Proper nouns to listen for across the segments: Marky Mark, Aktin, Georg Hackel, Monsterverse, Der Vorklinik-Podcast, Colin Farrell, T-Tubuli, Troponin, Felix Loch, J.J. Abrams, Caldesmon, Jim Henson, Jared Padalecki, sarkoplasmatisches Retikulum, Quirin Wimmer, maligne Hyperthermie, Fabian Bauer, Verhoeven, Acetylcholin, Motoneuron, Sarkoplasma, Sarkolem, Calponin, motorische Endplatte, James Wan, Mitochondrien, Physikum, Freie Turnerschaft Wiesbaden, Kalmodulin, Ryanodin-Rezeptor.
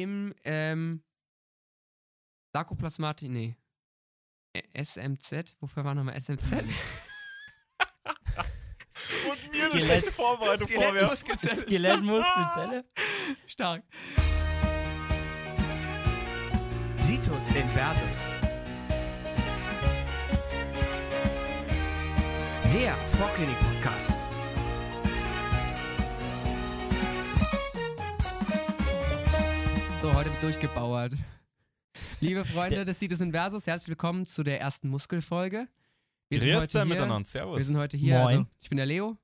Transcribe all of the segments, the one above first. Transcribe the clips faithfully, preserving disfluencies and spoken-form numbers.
im ähm, Sarkoplasmati, nee. S M Z? Wofür war nochmal S M Z? Und mir eine schlechte Vorbereitung vorwärts. Skelettmuskelzelle. Stark. Situs Inversus. Der Vorklinik-Podcast. So, heute wird durchgebauert. Liebe Freunde des Situs Inversus, herzlich willkommen zu der ersten Muskelfolge. Wir sind heute hier. Miteinander, servus. Wir sind heute hier. Moin. Also, ich bin der Leo.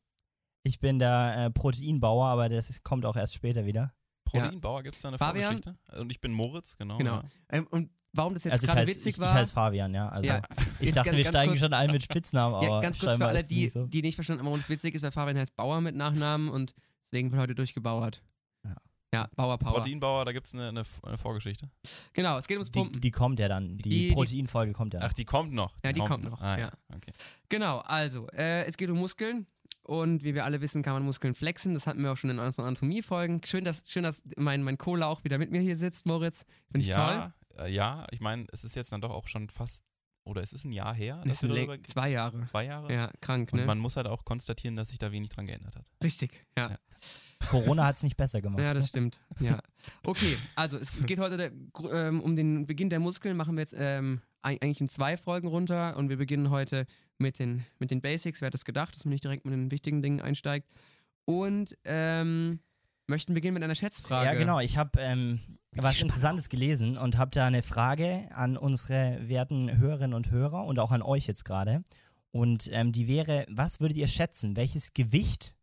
Ich bin der äh, Proteinbauer, aber das kommt auch erst später wieder. Proteinbauer, ja. Gibt es da eine Fabian? Vorgeschichte? Und ich bin Moritz, genau. genau. Ja. Und warum das jetzt also gerade witzig ich, war... Ich heiße Fabian, ja. Also ja. Ich dachte, ganz, wir ganz steigen kurz, schon alle mit Spitznamen, aber ja, ganz kurz für alle, die, so. die nicht verstanden haben, warum es witzig ist, weil Fabian heißt Bauer mit Nachnamen und deswegen wird heute durchgebauert. Ja, Bauer Power. Proteinbauer, da gibt es eine, eine, eine Vorgeschichte. Genau, es geht ums Pumpen. Die, die kommt ja dann, die, die Proteinfolge kommt ja noch. Ach, die kommt noch? Die ja, die kommt, kommt noch. noch. Ah, ja. Okay. Genau, also, äh, es geht um Muskeln und wie wir alle wissen, kann man Muskeln flexen. Das hatten wir auch schon in unseren Anatomie-Folgen. Schön, dass, schön, dass mein, mein Cola auch wieder mit mir hier sitzt, Moritz. Finde ich ja, toll. Äh, ja, ich meine, es ist jetzt dann doch auch schon fast, oder es ist ein Jahr her. Dass wir darüber, zwei Jahre. Zwei Jahre. Ja, krank, und ne? Man muss halt auch konstatieren, dass sich da wenig dran geändert hat. Richtig, ja. ja. Corona hat es nicht besser gemacht. Ja, das ne? stimmt. Ja. Okay, also es, es geht heute der, ähm, um den Beginn der Muskeln, machen wir jetzt ähm, eigentlich in zwei Folgen runter und wir beginnen heute mit den, mit den Basics. Wer hat das gedacht, dass man nicht direkt mit den wichtigen Dingen einsteigt? Und ähm, möchten beginnen mit einer Schätzfrage. Ja, genau. Ich habe ähm, was Interessantes gelesen und habe da eine Frage an unsere werten Hörerinnen und Hörer und auch an euch jetzt gerade. Und ähm, die wäre, was würdet ihr schätzen? Welches Gewicht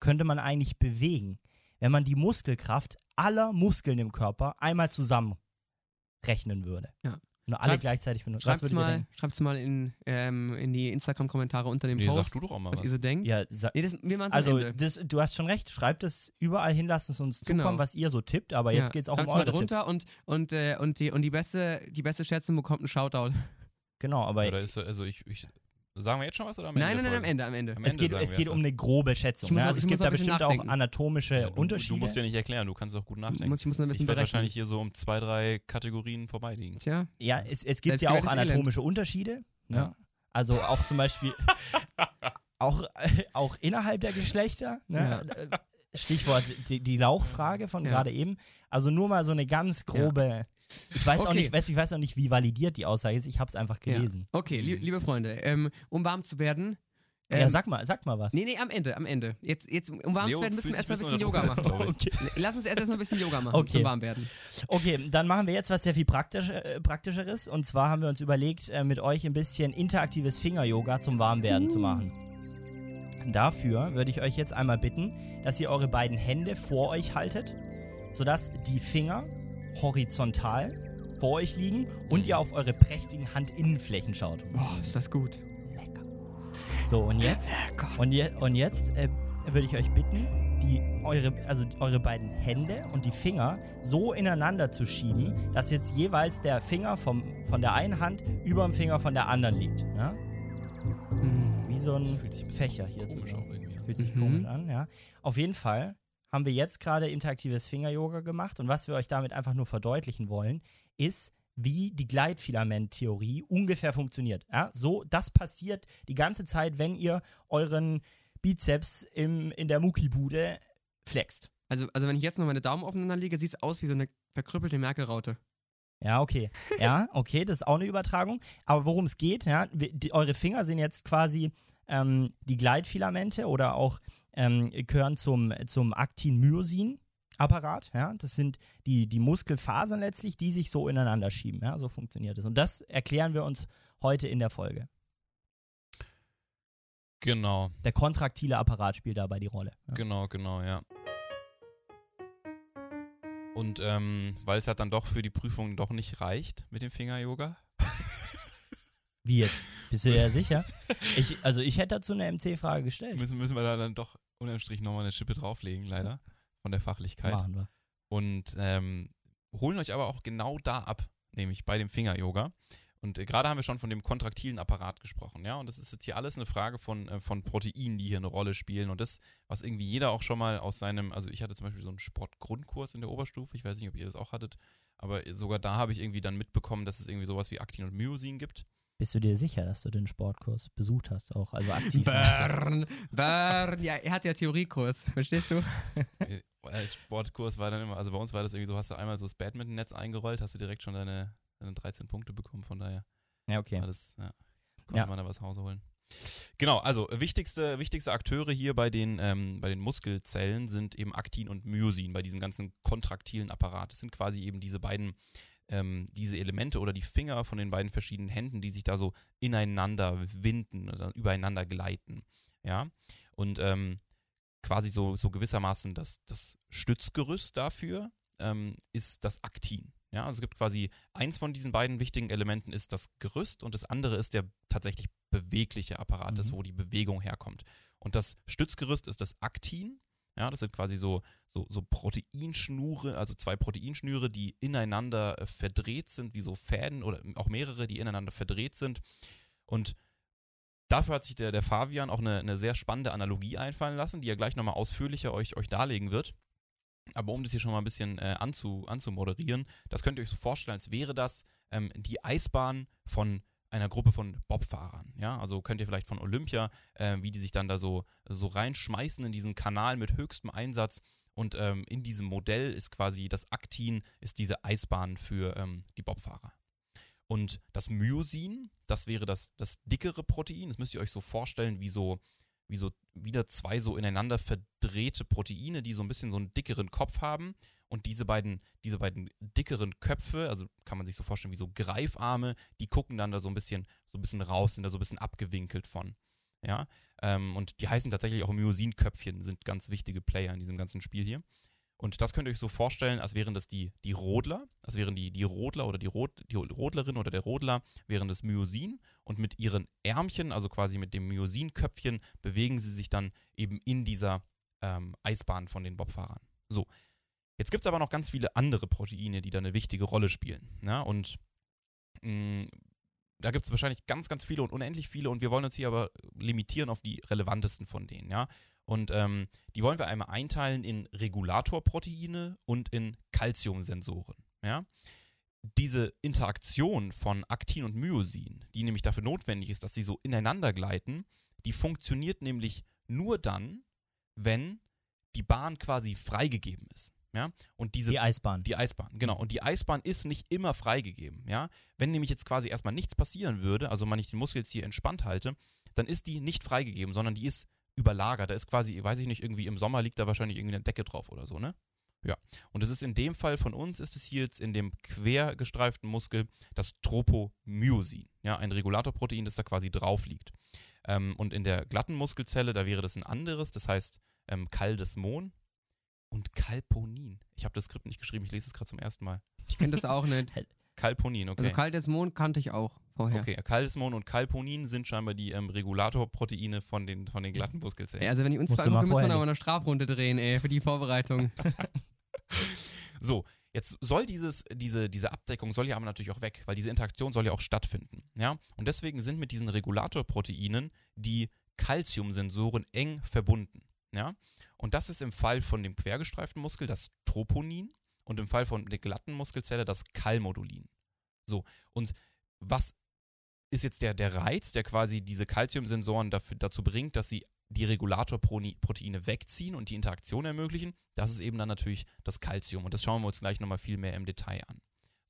könnte man eigentlich bewegen, wenn man die Muskelkraft aller Muskeln im Körper einmal zusammenrechnen würde? Ja. Nur alle Schreib, gleichzeitig benutzen. Schreibt es mal, mal in, ähm, in die Instagram-Kommentare unter dem nee, Post, sagst du doch auch mal was, was ihr so denkt. Ja, sa- nee, das, wir also, das, du hast schon recht. Schreibt es überall hin, lasst es uns zukommen, genau. was ihr so tippt. Aber jetzt ja. geht es auch Schreibt's um eure mal drunter Tipps. Und, und, äh, und, die, und die, beste, die beste Schätzung bekommt einen Shoutout. Genau, aber... Oder ist, also ich... ich Sagen wir jetzt schon was oder am Ende? Nein, nein, nein, am Ende, am Ende. Am es Ende geht, es geht um eine grobe Schätzung. Muss, ja? Also es gibt da bestimmt nachdenken. auch anatomische ja, du, Unterschiede. Du musst ja nicht erklären, du kannst auch gut nachdenken. Muss, ich muss ein ich werde wahrscheinlich hier so um zwei, drei Kategorien vorbeiliegen. Tja. Ja, es, es gibt ja auch anatomische Elend. Unterschiede. Ne? Ja. Also auch zum Beispiel auch, äh, auch innerhalb der Geschlechter. Ne? Ja. Stichwort die, die Lauchfrage von ja. gerade eben. Also nur mal so eine ganz grobe... Ja. Ich weiß, okay. auch nicht, weiß, ich weiß auch nicht, wie validiert die Aussage ist. Ich habe es einfach gelesen. Ja. Okay, li- liebe Freunde, ähm, um warm zu werden... Ähm, ja, sag mal, sag mal was. Nee, nee, am Ende, am Ende. Jetzt, jetzt um warm Leo zu werden, müssen wir erstmal ein bisschen Yoga machen. Okay. Lass uns erst erstmal ein bisschen Yoga machen, okay. um warm werden. Okay, dann machen wir jetzt was sehr viel praktisch, äh, Praktischeres. Und zwar haben wir uns überlegt, äh, mit euch ein bisschen interaktives Finger-Yoga zum Warmwerden mhm. zu machen. Dafür würde ich euch jetzt einmal bitten, dass ihr eure beiden Hände vor euch haltet, sodass die Finger... horizontal vor euch liegen und ihr auf eure prächtigen Handinnenflächen schaut. Oh, ist das gut. Lecker. So, und jetzt, Lecker. Und je, und jetzt äh, würde ich euch bitten, die, eure, also eure beiden Hände und die Finger so ineinander zu schieben, dass jetzt jeweils der Finger vom, von der einen Hand über dem Finger von der anderen liegt. Ja? Mhm. Wie so ein Fächer hier. Komisch auch irgendwie. Fühlt sich mhm. komisch an, ja. Auf jeden Fall haben wir jetzt gerade interaktives Finger-Yoga gemacht und was wir euch damit einfach nur verdeutlichen wollen, ist, wie die Gleitfilamenttheorie ungefähr funktioniert. Ja, so, das passiert die ganze Zeit, wenn ihr euren Bizeps im, in der Muckibude flext. Also, also wenn ich jetzt noch meine Daumen aufeinander lege, sieht es aus wie so eine verkrüppelte Merkel-Raute. Ja, okay. Ja, okay, das ist auch eine Übertragung. Aber worum es geht, ja, die, eure Finger sind jetzt quasi ähm, die Gleitfilamente oder auch Ähm, gehören zum, zum Aktin-Myosin-Apparat. Ja? Das sind die, die Muskelfasern letztlich, die sich so ineinander schieben. Ja? So funktioniert das. Und das erklären wir uns heute in der Folge. Genau. Der kontraktile Apparat spielt dabei die Rolle. Ja? Genau, genau, ja. Und ähm, weil es halt dann doch für die Prüfung doch nicht reicht mit dem Finger-Yoga. Wie jetzt? Bist du dir ja sicher? Ich, also ich hätte dazu eine M C-Frage gestellt. Müssen, müssen wir da dann doch unterm Strich nochmal eine Schippe drauflegen, leider, von der Fachlichkeit. Machen wir. Und ähm, holen euch aber auch genau da ab, nämlich bei dem Finger-Yoga. Und äh, gerade haben wir schon von dem kontraktilen Apparat gesprochen, ja, und das ist jetzt hier alles eine Frage von, äh, von Proteinen, die hier eine Rolle spielen, und das, was irgendwie jeder auch schon mal aus seinem, also ich hatte zum Beispiel so einen Sportgrundkurs in der Oberstufe, ich weiß nicht, ob ihr das auch hattet, aber sogar da habe ich irgendwie dann mitbekommen, dass es irgendwie sowas wie Aktin und Myosin gibt. Bist du dir sicher, dass du den Sportkurs besucht hast, auch, also aktiv? Burn, burn, ja, er hat ja Theoriekurs, verstehst du? Sportkurs war dann immer, also bei uns war das irgendwie so, hast du einmal so das Badminton-Netz eingerollt, hast du direkt schon deine, deine dreizehn Punkte bekommen, von daher. Ja, okay. Alles, ja, konnte ja. man da was nach Hause holen. Genau, also wichtigste, wichtigste Akteure hier bei den, ähm, bei den Muskelzellen sind eben Aktin und Myosin, bei diesem ganzen kontraktilen Apparat. Das sind quasi eben diese beiden Ähm, diese Elemente oder die Finger von den beiden verschiedenen Händen, die sich da so ineinander winden oder übereinander gleiten, ja, und ähm, quasi so, so gewissermaßen das, das Stützgerüst dafür ähm, ist das Aktin, ja, also es gibt quasi eins von diesen beiden wichtigen Elementen ist das Gerüst und das andere ist der tatsächlich bewegliche Apparat, mhm. das, wo die Bewegung herkommt, und das Stützgerüst ist das Aktin. Ja, das sind quasi so, so, so Proteinschnüre, also zwei Proteinschnüre, die ineinander äh, verdreht sind, wie so Fäden oder auch mehrere, die ineinander verdreht sind. Und dafür hat sich der, der Fabian auch eine, eine sehr spannende Analogie einfallen lassen, die er gleich nochmal ausführlicher euch, euch darlegen wird. Aber um das hier schon mal ein bisschen äh, anzu, anzumoderieren, das könnt ihr euch so vorstellen, als wäre das ähm, die Eisbahn von einer Gruppe von Bobfahrern, ja, also könnt ihr vielleicht von Olympia, äh, wie die sich dann da so, so reinschmeißen in diesen Kanal mit höchstem Einsatz, und ähm, in diesem Modell ist quasi das Aktin, ist diese Eisbahn für ähm, die Bobfahrer. Und das Myosin, das wäre das, das dickere Protein, das müsst ihr euch so vorstellen, wie so, wie so wieder zwei so ineinander verdrehte Proteine, die so ein bisschen so einen dickeren Kopf haben. Und diese beiden, diese beiden dickeren Köpfe, also kann man sich so vorstellen wie so Greifarme, die gucken dann da so ein bisschen, so ein bisschen raus, sind da so ein bisschen abgewinkelt von. Ja? Ähm, und die heißen tatsächlich auch Myosinköpfchen, sind ganz wichtige Player in diesem ganzen Spiel hier. Und das könnt ihr euch so vorstellen, als wären das die, die Rodler, als wären die, die Rodler oder die, Rod, die Rodlerin oder der Rodler, wären das Myosin, und mit ihren Ärmchen, also quasi mit dem Myosinköpfchen, bewegen sie sich dann eben in dieser ähm, Eisbahn von den Bobfahrern. So. Jetzt gibt es aber noch ganz viele andere Proteine, die da eine wichtige Rolle spielen. Ja, und mh, da gibt es wahrscheinlich ganz, ganz viele und unendlich viele, und wir wollen uns hier aber limitieren auf die relevantesten von denen. Ja? Und ähm, die wollen wir einmal einteilen in Regulatorproteine und in Calciumsensoren. Ja? Diese Interaktion von Aktin und Myosin, die nämlich dafür notwendig ist, dass sie so ineinander gleiten, die funktioniert nämlich nur dann, wenn die Bahn quasi freigegeben ist. Ja, und diese, die Eisbahn. Die Eisbahn, genau. Und die Eisbahn ist nicht immer freigegeben. Ja? Wenn nämlich jetzt quasi erstmal nichts passieren würde, also wenn ich den Muskel jetzt hier entspannt halte, dann ist die nicht freigegeben, sondern die ist überlagert. Da ist quasi, weiß ich nicht, irgendwie im Sommer liegt da wahrscheinlich irgendwie eine Decke drauf oder so, ne? Ja. Und es ist in dem Fall von uns, ist es hier jetzt in dem quer gestreiften Muskel das Tropomyosin. Ja, ein Regulatorprotein, das da quasi drauf liegt. Ähm, und in der glatten Muskelzelle, da wäre das ein anderes, das heißt ähm, Caldesmon. Und Calponin. Ich habe das Skript nicht geschrieben, ich lese es gerade zum ersten Mal. Ich kenne das auch nicht. Calponin, okay. Also Caldesmon kannte ich auch vorher. Okay, Caldesmon und Calponin sind scheinbar die ähm, Regulatorproteine von den, von den glatten Muskelzellen. Ja, also wenn die uns zwei angucken, müssen wir nochmal eine Strafrunde drehen, ey, für die Vorbereitung. So, jetzt soll dieses, diese, diese Abdeckung soll ja aber natürlich auch weg, weil diese Interaktion soll ja auch stattfinden. Ja? Und deswegen sind mit diesen Regulatorproteinen die Calciumsensoren eng verbunden. Ja, und das ist im Fall von dem quergestreiften Muskel das Troponin und im Fall von der glatten Muskelzelle das Kalmodulin. So, und was ist jetzt der, der Reiz, der quasi diese Calciumsensoren dafür, dazu bringt, dass sie die Regulatorproteine wegziehen und die Interaktion ermöglichen? Das ist eben dann natürlich das Calcium, und das schauen wir uns gleich nochmal viel mehr im Detail an.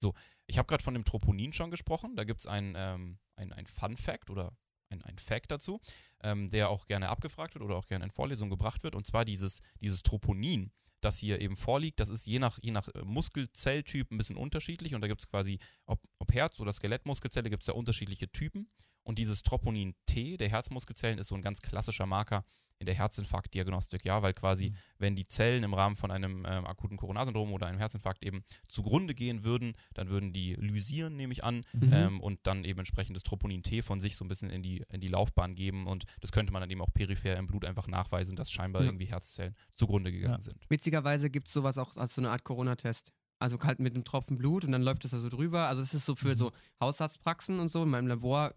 So, ich habe gerade von dem Troponin schon gesprochen, da gibt es ein, ähm, ein, ein Fun-Fact oder Ein, ein Fact dazu, ähm, der auch gerne abgefragt wird oder auch gerne in Vorlesungen gebracht wird. Und zwar dieses, dieses Troponin, das hier eben vorliegt, das ist je nach, je nach Muskelzelltyp ein bisschen unterschiedlich. Und da gibt es quasi, ob, ob Herz- oder Skelettmuskelzelle, gibt es da unterschiedliche Typen. Und dieses Troponin T der Herzmuskelzellen ist so ein ganz klassischer Marker in der Herzinfarktdiagnostik, ja, weil quasi, mhm. wenn die Zellen im Rahmen von einem ähm, akuten Koronarsyndrom oder einem Herzinfarkt eben zugrunde gehen würden, dann würden die lysieren, nehme ich an, mhm. ähm, und dann eben entsprechend das Troponin T von sich so ein bisschen in die, in die Laufbahn geben, und das könnte man dann eben auch peripher im Blut einfach nachweisen, dass scheinbar mhm. irgendwie Herzzellen zugrunde gegangen ja. sind. Witzigerweise gibt es sowas auch als so eine Art Corona-Test. Also halt mit einem Tropfen Blut und dann läuft das da so drüber. Also es ist so für so Hausarztpraxen und so. In meinem Labor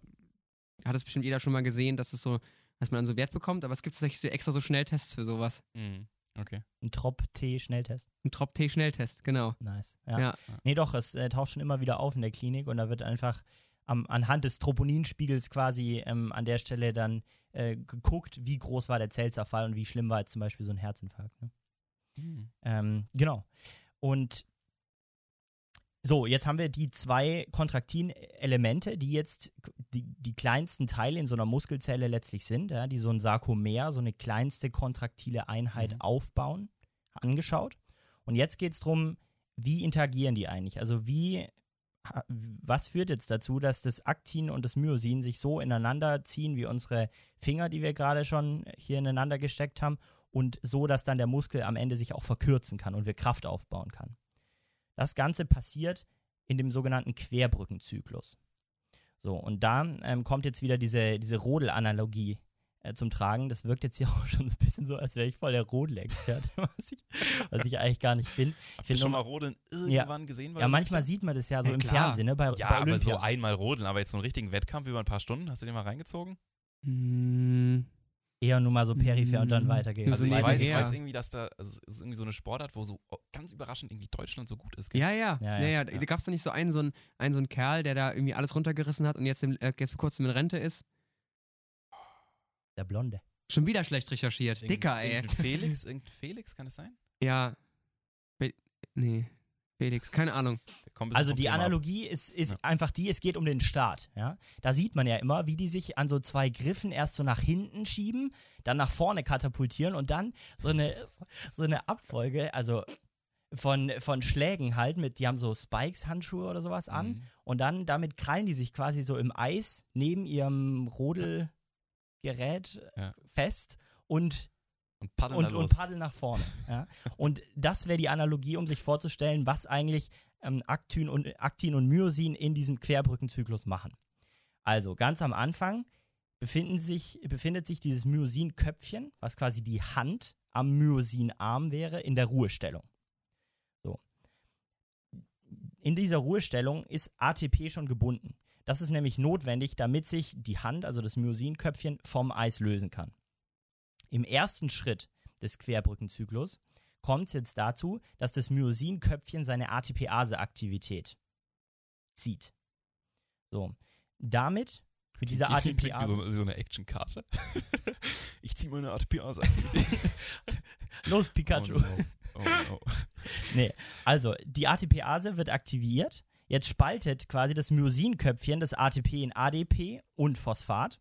hat es bestimmt jeder schon mal gesehen, dass es so, dass man dann so Wert bekommt. Aber es gibt tatsächlich so extra so Schnelltests für sowas. Mhm. Okay. Ein Trop-T-Schnelltest. Ein Trop-T-Schnelltest, genau. Nice. Ja. ja. Nee, doch, es äh, taucht schon immer wieder auf in der Klinik und da wird einfach am, anhand des Troponinspiegels quasi ähm, an der Stelle dann äh, geguckt, wie groß war der Zellzerfall und wie schlimm war jetzt zum Beispiel so ein Herzinfarkt. Ne? Mhm. Ähm, genau. Und so, jetzt haben wir die zwei kontraktilen Elemente, die jetzt die, die kleinsten Teile in so einer Muskelzelle letztlich sind, ja, die so ein Sarkomer, so eine kleinste kontraktile Einheit mhm. aufbauen, angeschaut. Und jetzt geht es darum, wie interagieren die eigentlich? Also wie, was führt jetzt dazu, dass das Aktin und das Myosin sich so ineinander ziehen wie unsere Finger, die wir gerade schon hier ineinander gesteckt haben, und so, dass dann der Muskel am Ende sich auch verkürzen kann und wir Kraft aufbauen kann. Das Ganze passiert in dem sogenannten Querbrückenzyklus. So, und da ähm, kommt jetzt wieder diese, diese Rodel-Analogie äh, zum Tragen. Das wirkt jetzt hier auch schon ein bisschen so, als wäre ich voll der Rodel-Experte, was, ich, was ich eigentlich gar nicht bin. Habt ihr schon mal Rodeln irgendwann ja, gesehen? Ja, manchmal sieht man das ja so ja, im klar. Fernsehen, ne? Bei, ja, bei aber so einmal Rodeln, aber jetzt so einen richtigen Wettkampf über ein paar Stunden, hast du den mal reingezogen? Mm. Eher nur mal so peripher mm. und dann weitergehen. Also ich weiß, ich weiß irgendwie, dass da also irgendwie so eine Sportart, wo so ganz überraschend irgendwie Deutschland so gut ist. Ja, ja. ja, ja. ja, ja. Da gab es doch nicht so einen, so einen, einen so einen Kerl, der da irgendwie alles runtergerissen hat und jetzt, im, äh, jetzt vor kurzem in Rente ist. Der Blonde. Schon wieder schlecht recherchiert. Irgend, Dicker, ey. Felix, irgendein Felix, kann das sein? Ja. Fe- nee. Felix, keine Ahnung. Also die Analogie ist, ist ja. einfach die, es geht um den Start. Ja? Da sieht man ja immer, wie die sich an so zwei Griffen erst so nach hinten schieben, dann nach vorne katapultieren und dann so eine, so eine Abfolge, also von, von Schlägen halt, mit, die haben so Spikes-Handschuhe oder sowas an mhm. und dann damit krallen die sich quasi so im Eis neben ihrem Rodelgerät ja. fest und Und paddeln, und, und paddeln nach vorne. Ja. Und das wäre die Analogie, um sich vorzustellen, was eigentlich ähm, Aktin und, Aktin und Myosin in diesem Querbrückenzyklus machen. Also ganz am Anfang befinden sich, befindet sich dieses Myosinköpfchen, was quasi die Hand am Myosinarm wäre, in der Ruhestellung. So. In dieser Ruhestellung ist A T P schon gebunden. Das ist nämlich notwendig, damit sich die Hand, also das Myosinköpfchen, vom Eis lösen kann. Im ersten Schritt des Querbrückenzyklus kommt es jetzt dazu, dass das Myosinköpfchen seine A T P-Ase-Aktivität zieht. So, damit für diese die, die A T P-Ase. Wie so, so eine Actionkarte. Ich ziehe meine A T P-Ase-Aktivität. Los, Pikachu. Oh no. Oh no. Nee, also die A T P-Ase wird aktiviert. Jetzt spaltet quasi das Myosinköpfchen das A T P in A D P und Phosphat.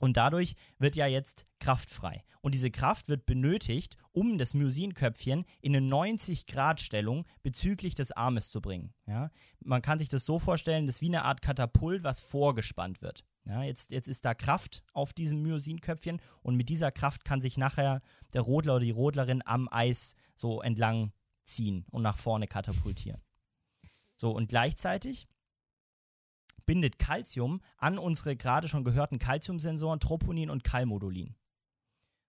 Und dadurch wird ja jetzt Kraft frei. Und diese Kraft wird benötigt, um das Myosinköpfchen in eine neunzig-Grad-Stellung bezüglich des Armes zu bringen. Ja? Man kann sich das so vorstellen, das ist wie eine Art Katapult, was vorgespannt wird. Ja? Jetzt, jetzt ist da Kraft auf diesem Myosinköpfchen und mit dieser Kraft kann sich nachher der Rodler oder die Rodlerin am Eis so entlang ziehen und nach vorne katapultieren. So, und gleichzeitig bindet Calcium an unsere gerade schon gehörten Calciumsensoren Troponin und Kalmodulin.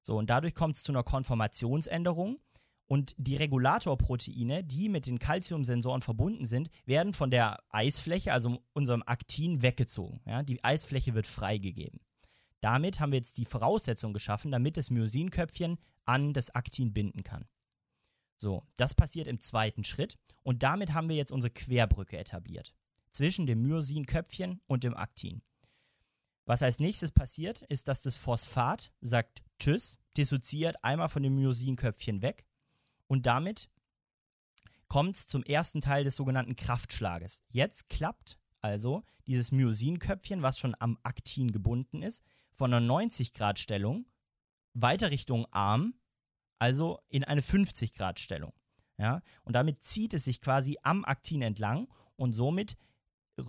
So, und dadurch kommt es zu einer Konformationsänderung und die Regulatorproteine, die mit den Calciumsensoren verbunden sind, werden von der Eisfläche, also unserem Aktin, weggezogen. Ja, die Eisfläche wird freigegeben. Damit haben wir jetzt die Voraussetzung geschaffen, damit das Myosinköpfchen an das Aktin binden kann. So, das passiert im zweiten Schritt und damit haben wir jetzt unsere Querbrücke etabliert zwischen dem Myosinköpfchen und dem Aktin. Was als nächstes passiert, ist, dass das Phosphat sagt Tschüss, dissoziiert einmal von dem Myosinköpfchen weg und damit kommt es zum ersten Teil des sogenannten Kraftschlages. Jetzt klappt also dieses Myosinköpfchen, was schon am Aktin gebunden ist, von einer neunzig-Grad-Stellung weiter Richtung Arm, also in eine fünfzig-Grad-Stellung. Ja? Und damit zieht es sich quasi am Aktin entlang und somit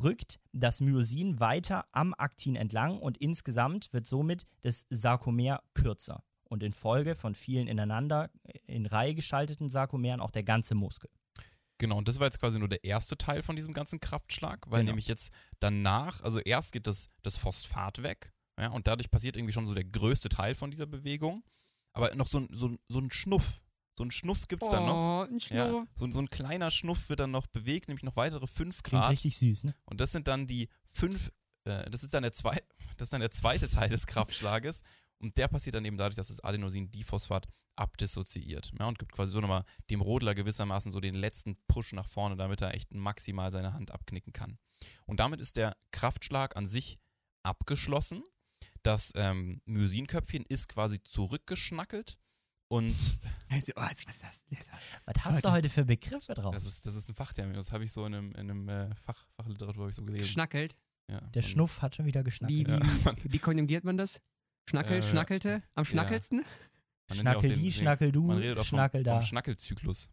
rückt das Myosin weiter am Aktin entlang und insgesamt wird somit das Sarkomer kürzer und infolge von vielen ineinander in Reihe geschalteten Sarkomeren auch der ganze Muskel. Genau, und das war jetzt quasi nur der erste Teil von diesem ganzen Kraftschlag, weil genau. nämlich jetzt danach, also erst geht das, das Phosphat weg, ja, und dadurch passiert irgendwie schon so der größte Teil von dieser Bewegung, aber noch so, so, so ein Schnuff, So ein Schnuff gibt's oh, dann noch. Ein Schnuff. Ja, so, so ein kleiner Schnuff wird dann noch bewegt, nämlich noch weitere fünf Grad. Klingt richtig süß, ne? Und das sind dann die fünf, äh, das ist dann der zwei, das ist dann der zweite Teil des Kraftschlages. Und der passiert dann eben dadurch, dass das Adenosin-Diphosphat abdissoziiert. Ja, und gibt quasi so nochmal dem Rodler gewissermaßen so den letzten Push nach vorne, damit er echt maximal seine Hand abknicken kann. Und damit ist der Kraftschlag an sich abgeschlossen. Das ähm, Myosinköpfchen ist quasi zurückgeschnackelt. Und also, oh, was, ist das? was hast du heute für Begriffe drauf? Das ist, das ist ein Fachtermin, das habe ich so in einem, in einem äh, Fach, Fachliteratur habe ich so gelesen. Geschnackelt? Ja. Der Schnuff hat schon wieder geschnackelt. Wie, wie, ja. wie konjugiert man das? Schnackel, äh, schnackelte, am schnackelsten? Ja. Schnackel die, schnackel du, man redet auch schnackel vom, da. Vom Schnackelzyklus.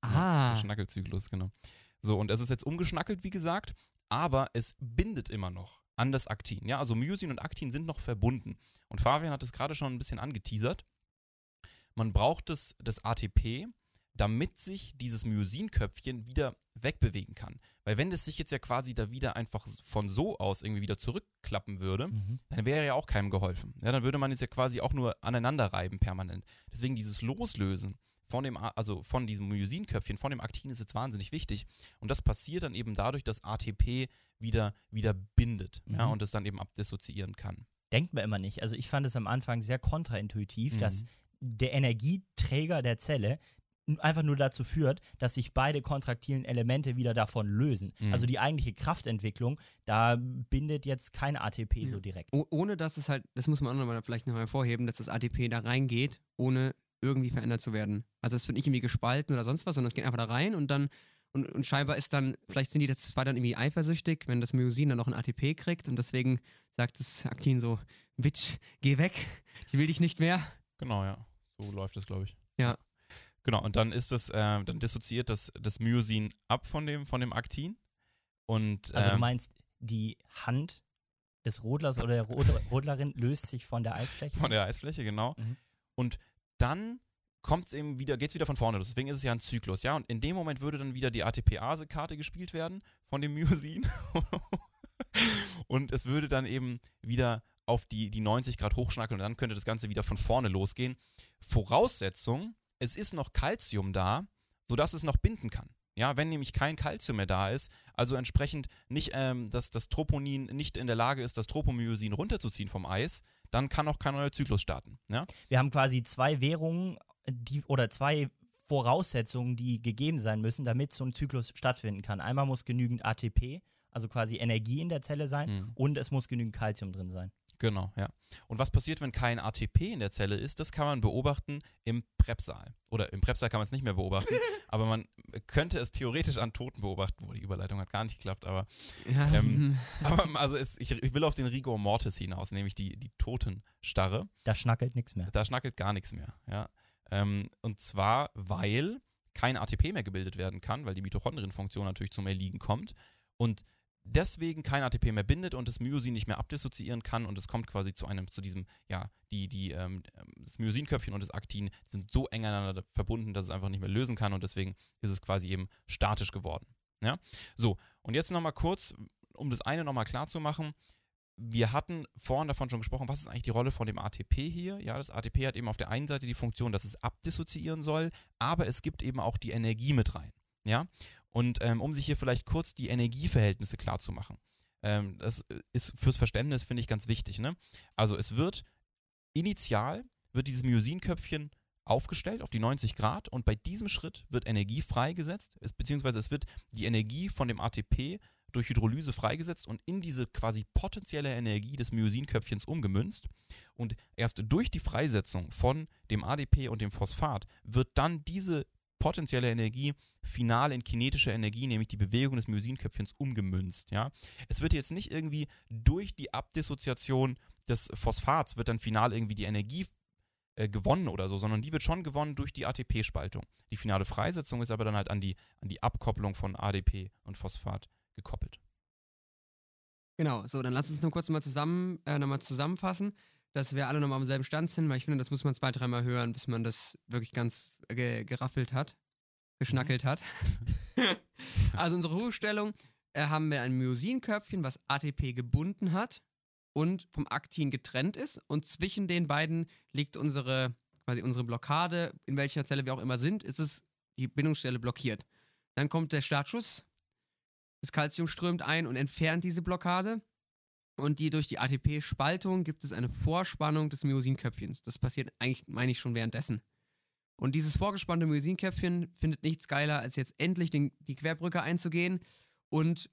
Ah. Ja, Schnackelzyklus, genau. So, und es ist jetzt umgeschnackelt, wie gesagt, aber es bindet immer noch an das Aktin. Ja, also Myosin und Aktin sind noch verbunden. Und Fabian hat es gerade schon ein bisschen angeteasert. Man braucht das, das A T P, damit sich dieses Myosinköpfchen wieder wegbewegen kann. Weil wenn das sich jetzt ja quasi da wieder einfach von so aus irgendwie wieder zurückklappen würde, mhm. dann wäre ja auch keinem geholfen. Ja, dann würde man jetzt ja quasi auch nur aneinander reiben permanent. Deswegen dieses Loslösen von dem, also von diesem Myosinköpfchen, von dem Aktin ist jetzt wahnsinnig wichtig. Und das passiert dann eben dadurch, dass A T P wieder, wieder bindet mhm. ja, und das dann eben abdissoziieren kann. Denkt man immer nicht. Also ich fand es am Anfang sehr kontraintuitiv, mhm. dass der Energieträger der Zelle einfach nur dazu führt, dass sich beide kontraktilen Elemente wieder davon lösen. Mhm. Also die eigentliche Kraftentwicklung, da bindet jetzt kein A T P ja. so direkt. Oh, ohne dass es halt, das muss man auch noch vielleicht noch hervorheben, dass das A T P da reingeht, ohne irgendwie verändert zu werden. Also es wird nicht irgendwie gespalten oder sonst was, sondern es geht einfach da rein und dann und, und scheinbar ist dann, vielleicht sind die das zwar dann irgendwie eifersüchtig, wenn das Myosin dann noch ein A T P kriegt und deswegen sagt das Aktin so, Bitch, geh weg, ich will dich nicht mehr. Genau, ja. So läuft das, glaube ich. Ja. Genau, und dann ist das, äh, dann dissoziiert das, das Myosin ab von dem, von dem Aktin. Und, also ähm, du meinst, die Hand des Rodlers oder der Rod- Rodlerin löst sich von der Eisfläche? Von der Eisfläche, genau. Mhm. Und dann kommt's eben wieder, geht's wieder von vorne los. Deswegen ist es ja ein Zyklus, ja. Und in dem Moment würde dann wieder die A T P-Ase-Karte gespielt werden von dem Myosin. Und es würde dann eben wieder auf die, die neunzig Grad hochschnackeln und dann könnte das Ganze wieder von vorne losgehen. Voraussetzung, es ist noch Calcium da, sodass es noch binden kann. Ja, wenn nämlich kein Calcium mehr da ist, also entsprechend nicht, ähm, dass das Troponin nicht in der Lage ist, das Tropomyosin runterzuziehen vom Eis, dann kann auch kein neuer Zyklus starten. Ja? Wir haben quasi zwei Währungen die, oder zwei Voraussetzungen, die gegeben sein müssen, damit so ein Zyklus stattfinden kann. Einmal muss genügend A T P, also quasi Energie in der Zelle sein mhm. und es muss genügend Calcium drin sein. Genau, ja. Und was passiert, wenn kein A T P in der Zelle ist, das kann man beobachten im Prepsaal. Oder im Prepsaal kann man es nicht mehr beobachten, aber man könnte es theoretisch an Toten beobachten, wo die Überleitung hat gar nicht geklappt, aber, ja. ähm, aber also es, ich, ich will auf den Rigor Mortis hinaus, nämlich die, die Totenstarre. Da schnackelt nichts mehr. Da schnackelt gar nichts mehr, ja. Ähm, und zwar, weil kein A T P mehr gebildet werden kann, weil die Mitochondrienfunktion natürlich zum Erliegen kommt und deswegen kein A T P mehr bindet und das Myosin nicht mehr abdissoziieren kann und es kommt quasi zu einem, zu diesem, ja, die, die, ähm, das Myosinköpfchen und das Aktin sind so eng aneinander verbunden, dass es einfach nicht mehr lösen kann und deswegen ist es quasi eben statisch geworden. Ja? So, und jetzt nochmal kurz, um das eine nochmal klar zu machen, wir hatten vorhin davon schon gesprochen, was ist eigentlich die Rolle von dem A T P hier? Ja, das A T P hat eben auf der einen Seite die Funktion, dass es abdissoziieren soll, aber es gibt eben auch die Energie mit rein. Ja, und ähm, um sich hier vielleicht kurz die Energieverhältnisse klar zu machen, ähm, das ist fürs Verständnis, finde ich, ganz wichtig. Ne? Also es wird initial, wird dieses Myosinköpfchen aufgestellt auf die neunzig Grad und bei diesem Schritt wird Energie freigesetzt, es, beziehungsweise es wird die Energie von dem A T P durch Hydrolyse freigesetzt und in diese quasi potenzielle Energie des Myosinköpfchens umgemünzt und erst durch die Freisetzung von dem A D P und dem Phosphat wird dann diese potenzielle Energie final in kinetische Energie, nämlich die Bewegung des Myosinköpfchens, umgemünzt. Ja? Es wird jetzt nicht irgendwie durch die Abdissoziation des Phosphats wird dann final irgendwie die Energie äh, gewonnen oder so, sondern die wird schon gewonnen durch die A T P-Spaltung. Die finale Freisetzung ist aber dann halt an die, an die Abkopplung von A D P und Phosphat gekoppelt. Genau, so, dann lass uns noch kurz mal, zusammen, äh, noch mal zusammenfassen, dass wir alle nochmal am selben Stand sind, weil ich finde, das muss man zwei, dreimal hören, bis man das wirklich ganz ge- geraffelt hat, geschnackelt hat. Also unsere Ruhestellung äh, haben wir ein Myosinköpfchen, was A T P gebunden hat und vom Aktin getrennt ist und zwischen den beiden liegt unsere quasi unsere Blockade, in welcher Zelle wir auch immer sind, ist es die Bindungsstelle blockiert. Dann kommt der Startschuss, das Calcium strömt ein und entfernt diese Blockade und die durch die A T P-Spaltung gibt es eine Vorspannung des Myosinköpfchens. Das passiert eigentlich, meine ich, schon währenddessen. Und dieses vorgespannte Myosinköpfchen findet nichts geiler, als jetzt endlich den, die Querbrücke einzugehen und,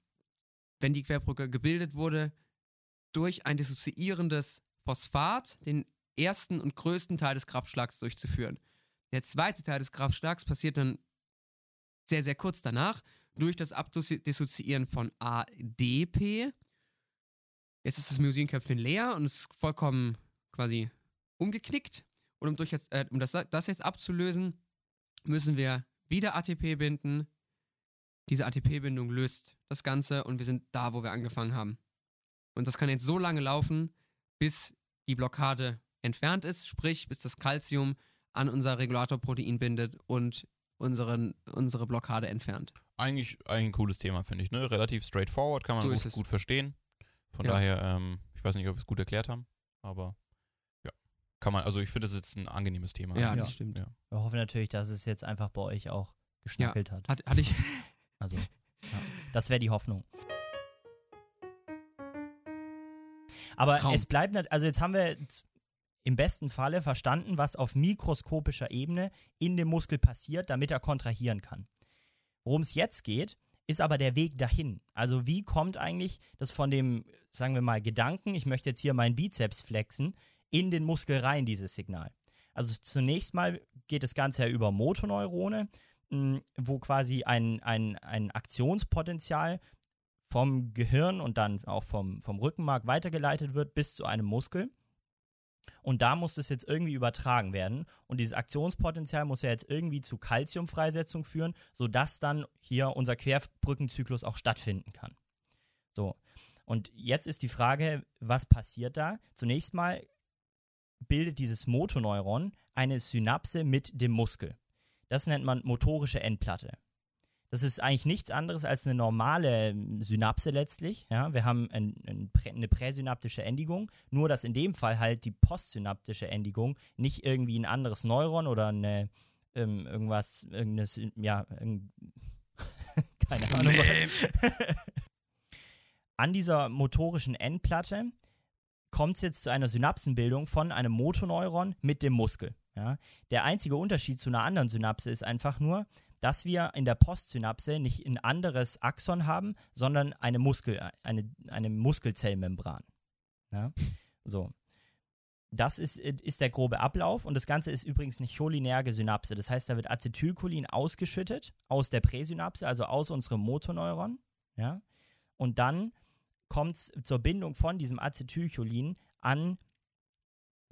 wenn die Querbrücke gebildet wurde, durch ein dissoziierendes Phosphat den ersten und größten Teil des Kraftschlags durchzuführen. Der zweite Teil des Kraftschlags passiert dann sehr, sehr kurz danach durch das Abdissoziieren von A D P. Jetzt ist das Myosinköpfchen leer und ist vollkommen quasi umgeknickt. Und um, durch jetzt, äh, um das, das jetzt abzulösen, müssen wir wieder A T P binden. Diese A T P-Bindung löst das Ganze und wir sind da, wo wir angefangen haben. Und das kann jetzt so lange laufen, bis die Blockade entfernt ist, sprich, bis das Calcium an unser Regulatorprotein bindet und unseren, unsere Blockade entfernt. Eigentlich, eigentlich ein cooles Thema, finde ich, ne? Relativ straightforward, kann man so gut, gut verstehen. Von ja. daher, ähm, ich weiß nicht, ob wir es gut erklärt haben, aber ja, kann man, also ich finde, das ist jetzt ein angenehmes Thema. Ja, das ja. stimmt. Ja. Wir hoffen natürlich, dass es jetzt einfach bei euch auch geschnackelt ja. hat. Hat, hatte ich... Also, ja, das wäre die Hoffnung. Aber Traum. Es bleibt nicht, also jetzt haben wir im besten Falle verstanden, was auf mikroskopischer Ebene in dem Muskel passiert, damit er kontrahieren kann. Worum es jetzt geht, ist aber der Weg dahin. Also wie kommt eigentlich das von dem, sagen wir mal, Gedanken, ich möchte jetzt hier meinen Bizeps flexen, in den Muskel rein, dieses Signal. Also zunächst mal geht das Ganze ja über Motoneurone, wo quasi ein, ein, ein Aktionspotenzial vom Gehirn und dann auch vom, vom Rückenmark weitergeleitet wird bis zu einem Muskel. Und da muss es jetzt irgendwie übertragen werden. Und dieses Aktionspotenzial muss ja jetzt irgendwie zu Calciumfreisetzung führen, sodass dann hier unser Querbrückenzyklus auch stattfinden kann. So, und jetzt ist die Frage, was passiert da? Zunächst mal bildet dieses Motoneuron eine Synapse mit dem Muskel. Das nennt man motorische Endplatte. Das ist eigentlich nichts anderes als eine normale Synapse letztlich. Ja, wir haben ein, ein, eine präsynaptische Endigung, nur dass in dem Fall halt die postsynaptische Endigung nicht irgendwie ein anderes Neuron oder eine, ähm, irgendwas, irgendeine, ja, irgend... keine Ahnung. Nee. An dieser motorischen Endplatte kommt es jetzt zu einer Synapsenbildung von einem Motoneuron mit dem Muskel. Ja, der einzige Unterschied zu einer anderen Synapse ist einfach nur, dass wir in der Postsynapse nicht ein anderes Axon haben, sondern eine, Muskel, eine, eine Muskelzellmembran. Ja, so. Das ist, ist der grobe Ablauf und das Ganze ist übrigens eine cholinerge Synapse. Das heißt, da wird Acetylcholin ausgeschüttet aus der Präsynapse, also aus unserem Motoneuron. Ja, und dann kommt es zur Bindung von diesem Acetylcholin an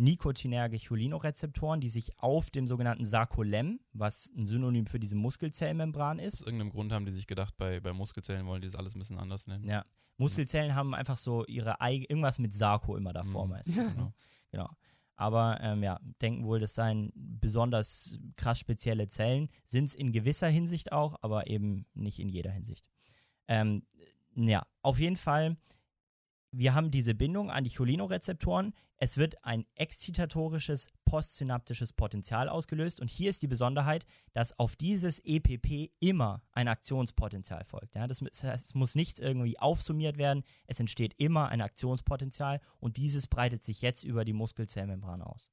Nikotinerge Cholinorezeptoren, die sich auf dem sogenannten Sarkolem, was ein Synonym für diese Muskelzellmembran ist. Aus irgendeinem Grund haben die sich gedacht, bei, bei Muskelzellen wollen die das alles ein bisschen anders nennen. Ja, Muskelzellen ja. haben einfach so ihre eigene, irgendwas mit Sarko immer davor mhm. meistens. Ja. Genau. genau. Aber ähm, ja, denken wohl, das seien besonders krass spezielle Zellen, sind es in gewisser Hinsicht auch, aber eben nicht in jeder Hinsicht. Ähm, ja, auf jeden Fall, wir haben diese Bindung an die Cholinorezeptoren. Es wird ein exzitatorisches, postsynaptisches Potenzial ausgelöst. Und hier ist die Besonderheit, dass auf dieses E P P immer ein Aktionspotenzial folgt. Ja, das, das heißt, es muss nichts irgendwie aufsummiert werden. Es entsteht immer ein Aktionspotenzial. Und dieses breitet sich jetzt über die Muskelzellmembran aus.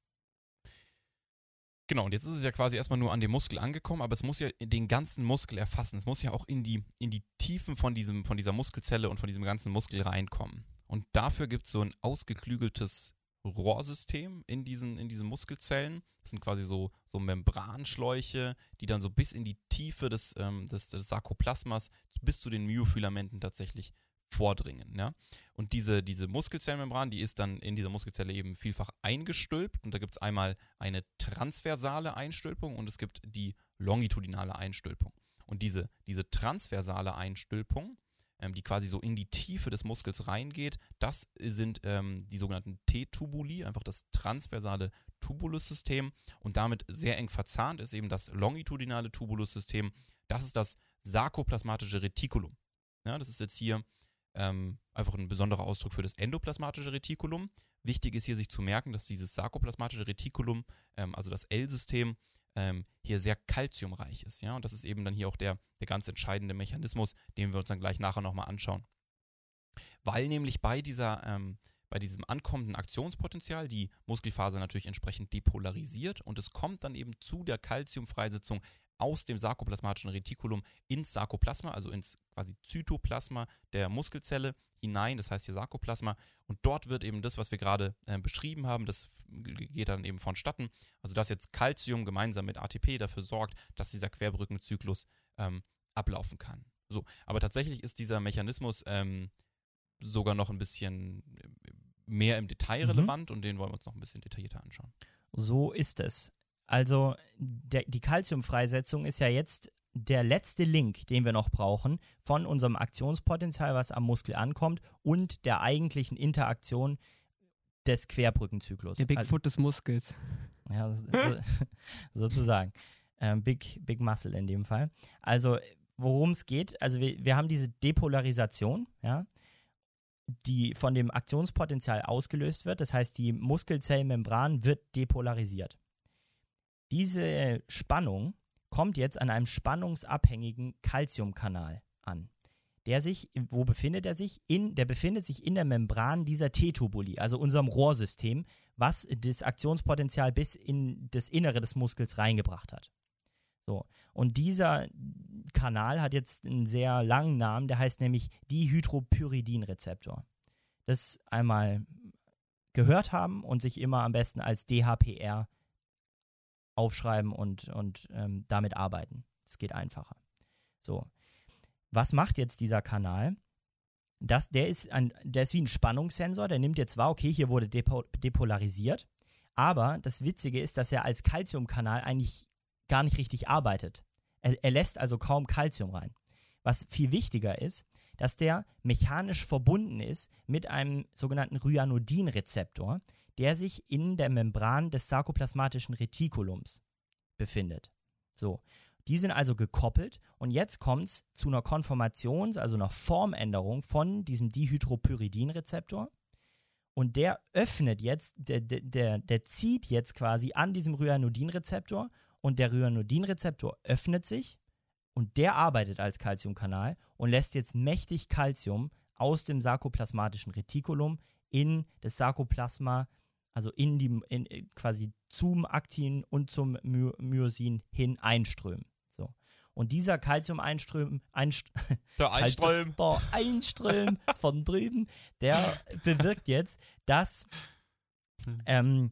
Genau, und jetzt ist es ja quasi erstmal nur an dem Muskel angekommen, aber es muss ja den ganzen Muskel erfassen. Es muss ja auch in die, in die Tiefen von, diesem, von dieser Muskelzelle und von diesem ganzen Muskel reinkommen. Und dafür gibt es so ein ausgeklügeltes Rohrsystem in diesen, in diesen Muskelzellen. Das sind quasi so, so Membranschläuche, die dann so bis in die Tiefe des, ähm, des, des Sarkoplasmas, bis zu den Myofilamenten tatsächlich vordringen. Ja? Und diese, diese Muskelzellmembran, die ist dann in dieser Muskelzelle eben vielfach eingestülpt. Und da gibt es einmal eine transversale Einstülpung und es gibt die longitudinale Einstülpung. Und diese, diese transversale Einstülpung, die quasi so in die Tiefe des Muskels reingeht, das sind ähm, die sogenannten T-Tubuli, einfach das transversale Tubulussystem und damit sehr eng verzahnt ist eben das longitudinale Tubulussystem, das ist das sarkoplasmatische Retikulum. Ja, das ist jetzt hier ähm, einfach ein besonderer Ausdruck für das endoplasmatische Retikulum, Wichtig ist hier sich zu merken, dass dieses sarkoplasmatische Retikulum, ähm, also das L-System, ähm, hier sehr kalziumreich ist. Ja? Und das ist eben dann hier auch der, der ganz entscheidende Mechanismus, den wir uns dann gleich nachher nochmal anschauen. Weil nämlich bei dieser ähm, bei diesem ankommenden Aktionspotenzial die Muskelfaser natürlich entsprechend depolarisiert und es kommt dann eben zu der Calciumfreisetzung aus dem sarkoplasmatischen Retikulum ins Sarkoplasma, also ins quasi Zytoplasma der Muskelzelle hinein, das heißt hier Sarkoplasma, und dort wird eben das, was wir gerade äh, beschrieben haben, das geht dann eben vonstatten, also dass jetzt Calcium gemeinsam mit A T P dafür sorgt, dass dieser Querbrückenzyklus ähm, ablaufen kann. So, aber tatsächlich ist dieser Mechanismus ähm, sogar noch ein bisschen mehr im Detail relevant, mhm. und den wollen wir uns noch ein bisschen detaillierter anschauen. So ist es. Also der, die Calciumfreisetzung ist ja jetzt der letzte Link, den wir noch brauchen, von unserem Aktionspotenzial, was am Muskel ankommt, und der eigentlichen Interaktion des Querbrückenzyklus. Der Bigfoot also, des Muskels. Ja, so, sozusagen. Ähm, Big, Big Muscle in dem Fall. Also worum es geht, also wir, wir haben diese Depolarisation, ja, die von dem Aktionspotenzial ausgelöst wird. Das heißt, die Muskelzellmembran wird depolarisiert. Diese Spannung kommt jetzt an einem spannungsabhängigen Calciumkanal an. Der sich, wo befindet er sich? In, der befindet sich in der Membran dieser T-Tubuli, also unserem Rohrsystem, was das Aktionspotenzial bis in das Innere des Muskels reingebracht hat. So, und dieser Kanal hat jetzt einen sehr langen Namen, der heißt nämlich Dihydropyridin-Rezeptor. Das einmal gehört haben und sich immer am besten als D H P R aufschreiben und, und ähm, damit arbeiten. Es geht einfacher. So, was macht jetzt dieser Kanal? Das, der, ist ein, der ist wie ein Spannungssensor, der nimmt jetzt wahr, okay, hier wurde depo- depolarisiert, aber das Witzige ist, dass er als Calciumkanal eigentlich gar nicht richtig arbeitet. Er, er lässt also kaum Calcium rein. Was viel wichtiger ist, dass der mechanisch verbunden ist mit einem sogenannten Ryanodin-Rezeptor, der sich in der Membran des sarkoplasmatischen Retikulums befindet. So, die sind also gekoppelt und jetzt kommt es zu einer Konformations-, also einer Formänderung von diesem Dihydropyridin-Rezeptor. Und der öffnet jetzt, der, der, der zieht jetzt quasi an diesem Ryanodin-Rezeptor. Und der Ryanodin-Rezeptor öffnet sich und der arbeitet als Calciumkanal und lässt jetzt mächtig Calcium aus dem sarkoplasmatischen Retikulum in das Sarkoplasma, also in die in, quasi zum Aktin und zum My- Myosin hin einströmen. So. Und dieser Calcium-Einström einst- Einström. Einström von drüben, der bewirkt jetzt, dass ähm,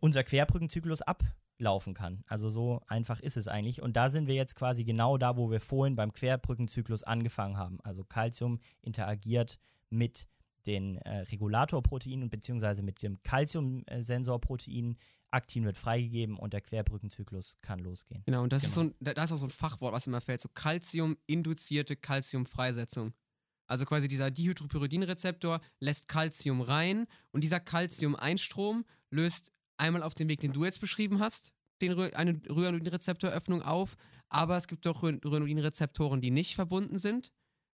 unser Querbrückenzyklus ab laufen kann. Also so einfach ist es eigentlich. Und da sind wir jetzt quasi genau da, wo wir vorhin beim Querbrückenzyklus angefangen haben. Also Calcium interagiert mit den äh, Regulatorproteinen bzw. mit dem Calciumsensorprotein. Aktin wird freigegeben und der Querbrückenzyklus kann losgehen. Genau, und das, genau. Ist, so ein, das ist auch so ein Fachwort, was immer fällt. So Calcium-induzierte Calciumfreisetzung. Also quasi dieser Dihydropyridin-Rezeptor lässt Calcium rein und dieser Calcium-Einstrom löst einmal auf dem Weg, den du jetzt beschrieben hast, den Rö- eine Ryanodin-Rezeptoröffnung auf, aber es gibt doch Rö- Ryanodin-Rezeptoren, die nicht verbunden sind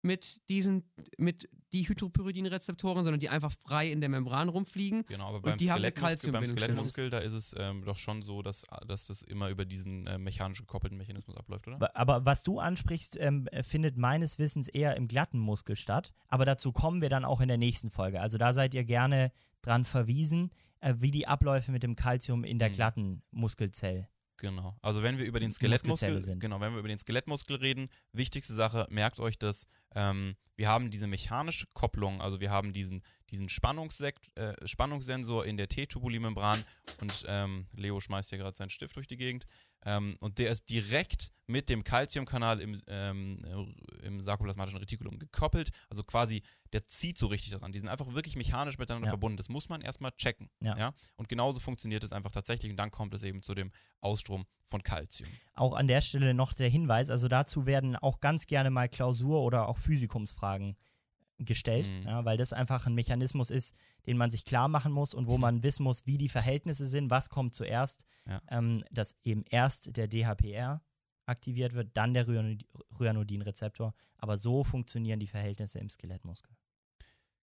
mit diesen, mit Dihydropyridin-Rezeptoren, sondern die einfach frei in der Membran rumfliegen. Genau, aber beim, Skelettmuskel, beim Skelettmuskel, da ist es ähm, doch schon so, dass, dass das immer über diesen äh, mechanisch gekoppelten Mechanismus abläuft, oder? Aber was du ansprichst, ähm, findet meines Wissens eher im glatten Muskel statt, aber dazu kommen wir dann auch in der nächsten Folge. Also da seid ihr gerne dran verwiesen, wie die Abläufe mit dem Calcium in der glatten Muskelzelle. Genau. Also wenn wir über den Skelettmuskel, genau, wenn wir über den Skelettmuskel reden, wichtigste Sache, merkt euch das, ähm, wir haben diese mechanische Kopplung, also wir haben diesen, diesen Spannungssekt, äh, Spannungssensor in der T-Tubuli-Membran und ähm, Leo schmeißt hier gerade seinen Stift durch die Gegend ähm, und der ist direkt mit dem Calciumkanal im, ähm, im sarkoplasmatischen Retikulum gekoppelt, also quasi der zieht so richtig daran. Die sind einfach wirklich mechanisch miteinander ja. verbunden. Das muss man erstmal checken. Ja. Ja? Und genauso funktioniert es einfach tatsächlich und dann kommt es eben zu dem Ausstrom von Calcium. Auch an der Stelle noch der Hinweis, also dazu werden auch ganz gerne mal Klausur- oder auch Physikumsfragen gestellt, mhm. ja, weil das einfach ein Mechanismus ist, den man sich klar machen muss und wo man wissen muss, wie die Verhältnisse sind, was kommt zuerst, ja. ähm, dass eben erst der D H P R aktiviert wird, dann der Ryanodin-Rezeptor, aber so funktionieren die Verhältnisse im Skelettmuskel.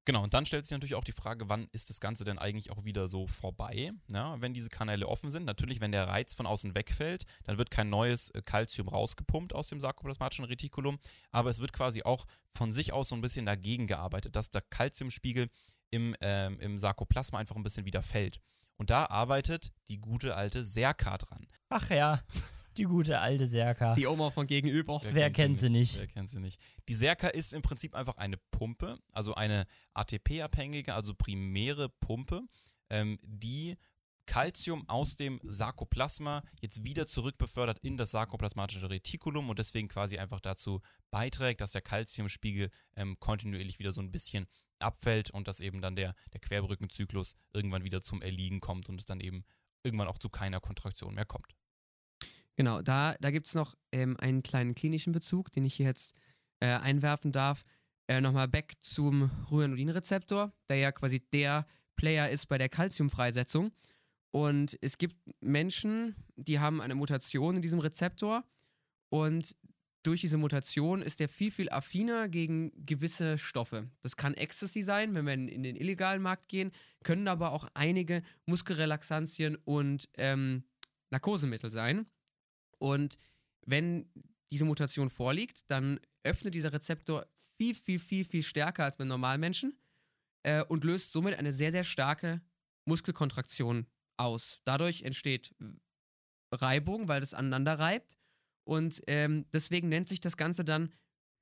Genau, und dann stellt sich natürlich auch die Frage, wann ist das Ganze denn eigentlich auch wieder so vorbei, ja, wenn diese Kanäle offen sind. Natürlich, wenn der Reiz von außen wegfällt, dann wird kein neues Calcium rausgepumpt aus dem sarkoplasmatischen Retikulum, aber es wird quasi auch von sich aus so ein bisschen dagegen gearbeitet, dass der Calciumspiegel im, ähm, im Sarkoplasma einfach ein bisschen wieder fällt. Und da arbeitet die gute alte Serca dran. Ach ja. Die gute alte Serca. Die Oma von gegenüber. Wer, Wer kennt sie nicht? Wer kennt sie nicht? Die Serca ist im Prinzip einfach eine Pumpe, also eine A T P-abhängige, also primäre Pumpe, ähm, die Calcium aus dem Sarkoplasma jetzt wieder zurückbefördert in das sarkoplasmatische Retikulum und deswegen quasi einfach dazu beiträgt, dass der Calciumspiegel ähm, kontinuierlich wieder so ein bisschen abfällt und dass eben dann der, der Querbrückenzyklus irgendwann wieder zum Erliegen kommt und es dann eben irgendwann auch zu keiner Kontraktion mehr kommt. Genau, da, da gibt es noch ähm, einen kleinen klinischen Bezug, den ich hier jetzt äh, einwerfen darf. Äh, Nochmal back zum Ryanodin-Rezeptor, der ja quasi der Player ist bei der Calciumfreisetzung. Und es gibt Menschen, die haben eine Mutation in diesem Rezeptor. Und durch diese Mutation ist der viel, viel affiner gegen gewisse Stoffe. Das kann Ecstasy sein, wenn wir in, in den illegalen Markt gehen, können aber auch einige Muskelrelaxantien und ähm, Narkosemittel sein. Und wenn diese Mutation vorliegt, dann öffnet dieser Rezeptor viel, viel, viel, viel stärker als bei normalen Menschen äh, und löst somit eine sehr, sehr starke Muskelkontraktion aus. Dadurch entsteht Reibung, weil das aneinander reibt und ähm, deswegen nennt sich das Ganze dann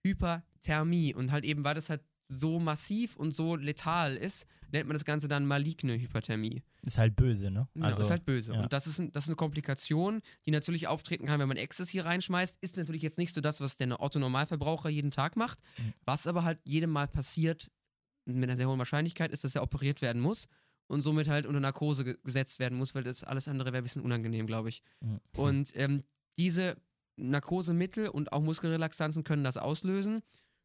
Hyperthermie und halt eben, weil das halt so massiv und so letal ist, nennt man das Ganze dann maligne Hyperthermie. Ist halt böse, ne? Genau, also, ist halt böse. Ja. Und das ist, ein, das ist eine Komplikation, die natürlich auftreten kann, wenn man Ecstasy reinschmeißt. Ist natürlich jetzt nicht so das, was der Otto-Normalverbraucher jeden Tag macht. Mhm. Was aber halt jedem Mal passiert, mit einer sehr hohen Wahrscheinlichkeit, ist, dass er operiert werden muss und somit halt unter Narkose ge- gesetzt werden muss, weil das alles andere wäre ein bisschen unangenehm, glaube ich. Mhm. Und ähm, diese Narkosemittel und auch Muskelrelaxanzen können das auslösen.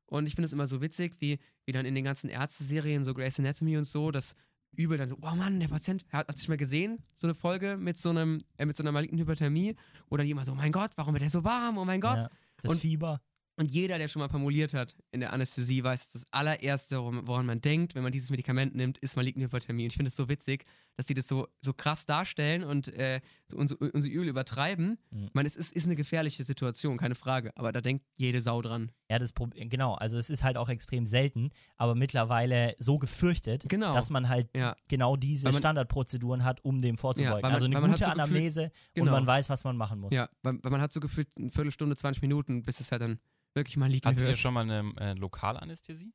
Und ich finde es immer so witzig, wie, wie dann in den ganzen Ärzteserien, so Grey's Anatomy und so, das übel dann so, oh Mann, der Patient, hat, hat sich mal gesehen, so eine Folge mit so, einem, äh, mit so einer malignen Hyperthermie. Oder jemand so, oh mein Gott, warum wird der so warm, oh mein Gott. Ja, das und, Fieber. Und jeder, der schon mal formuliert hat in der Anästhesie, weiß, das allererste, woran man denkt, wenn man dieses Medikament nimmt, ist maligne Hyperthermie. Und ich finde es so witzig, dass die das so, so krass darstellen und, äh, so, und, so, und so übel übertreiben. Mhm. Ich meine, es ist, ist eine gefährliche Situation, keine Frage. Aber da denkt jede Sau dran. Ja, das Problem, genau, also es ist halt auch extrem selten, aber mittlerweile so gefürchtet, genau. dass man halt ja. genau diese man, Standardprozeduren hat, um dem vorzubeugen. Ja, man, also eine gute so Anamnese gefühlt, genau. und man weiß, was man machen muss. Ja, weil, weil man hat so gefühlt eine Viertelstunde, zwanzig Minuten, bis es halt dann wirklich mal liegen wird. Hattet ihr schon mal eine äh, Lokalanästhesie?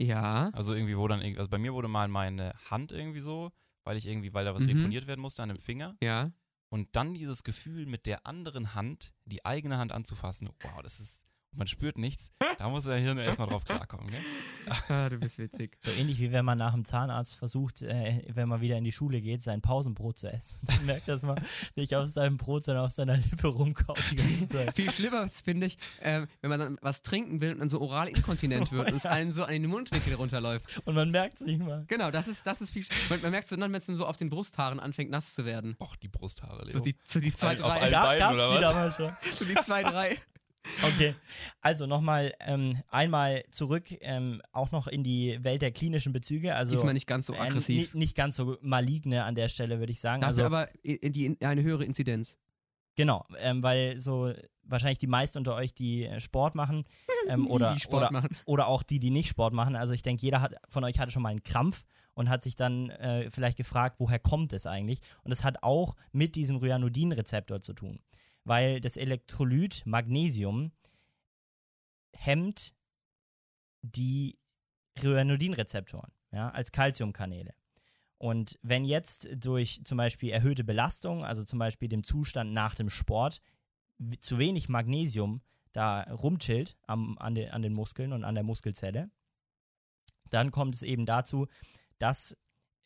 Ja. Also irgendwie wurde dann, also bei mir wurde mal meine Hand irgendwie so, weil ich irgendwie, weil da was mhm. reponiert werden musste an dem Finger. Ja. Und dann dieses Gefühl, mit der anderen Hand, die eigene Hand anzufassen, wow, das ist... Man spürt nichts. Da muss dein Hirn erstmal drauf klarkommen, gell? Ah, du bist witzig. So ähnlich wie wenn man nach dem Zahnarzt versucht, äh, wenn man wieder in die Schule geht, sein Pausenbrot zu essen. Und merkt, dass man nicht auf seinem Brot, sondern auf seiner Lippe rumkaut. Viel schlimmer finde ich, äh, wenn man dann was trinken will und dann so oral inkontinent wird und es einem so an den Mundwinkel runterläuft. Und man merkt es nicht mal. Genau, das ist, das ist viel schlimmer. Man, man merkt es dann, wenn es so auf den Brusthaaren anfängt, nass zu werden. Och, die Brusthaare, Leo. So die, so die zwei, drei. Da gab's die damals schon. So die zwei, drei. Okay, also nochmal ähm, einmal zurück, ähm, auch noch in die Welt der klinischen Bezüge. Also diesmal nicht ganz so aggressiv. Äh, nicht, nicht ganz so maligne an der Stelle, würde ich sagen. Dafür also, aber in die, in eine höhere Inzidenz. Genau, ähm, weil so wahrscheinlich die meisten unter euch, die Sport machen, ähm, oder, die Sport oder, machen. Oder auch die, die nicht Sport machen. Also ich denke, jeder hat, von euch hatte schon mal einen Krampf und hat sich dann äh, vielleicht gefragt, woher kommt es eigentlich? Und das hat auch mit diesem Ryanodin-Rezeptor zu tun. Weil das Elektrolyt Magnesium hemmt die Ryanodin-Rezeptoren, ja, als Calciumkanäle. Und wenn jetzt durch zum Beispiel erhöhte Belastung, also zum Beispiel dem Zustand nach dem Sport, w- zu wenig Magnesium da rumchillt am, an, de- an den Muskeln und an der Muskelzelle, dann kommt es eben dazu, dass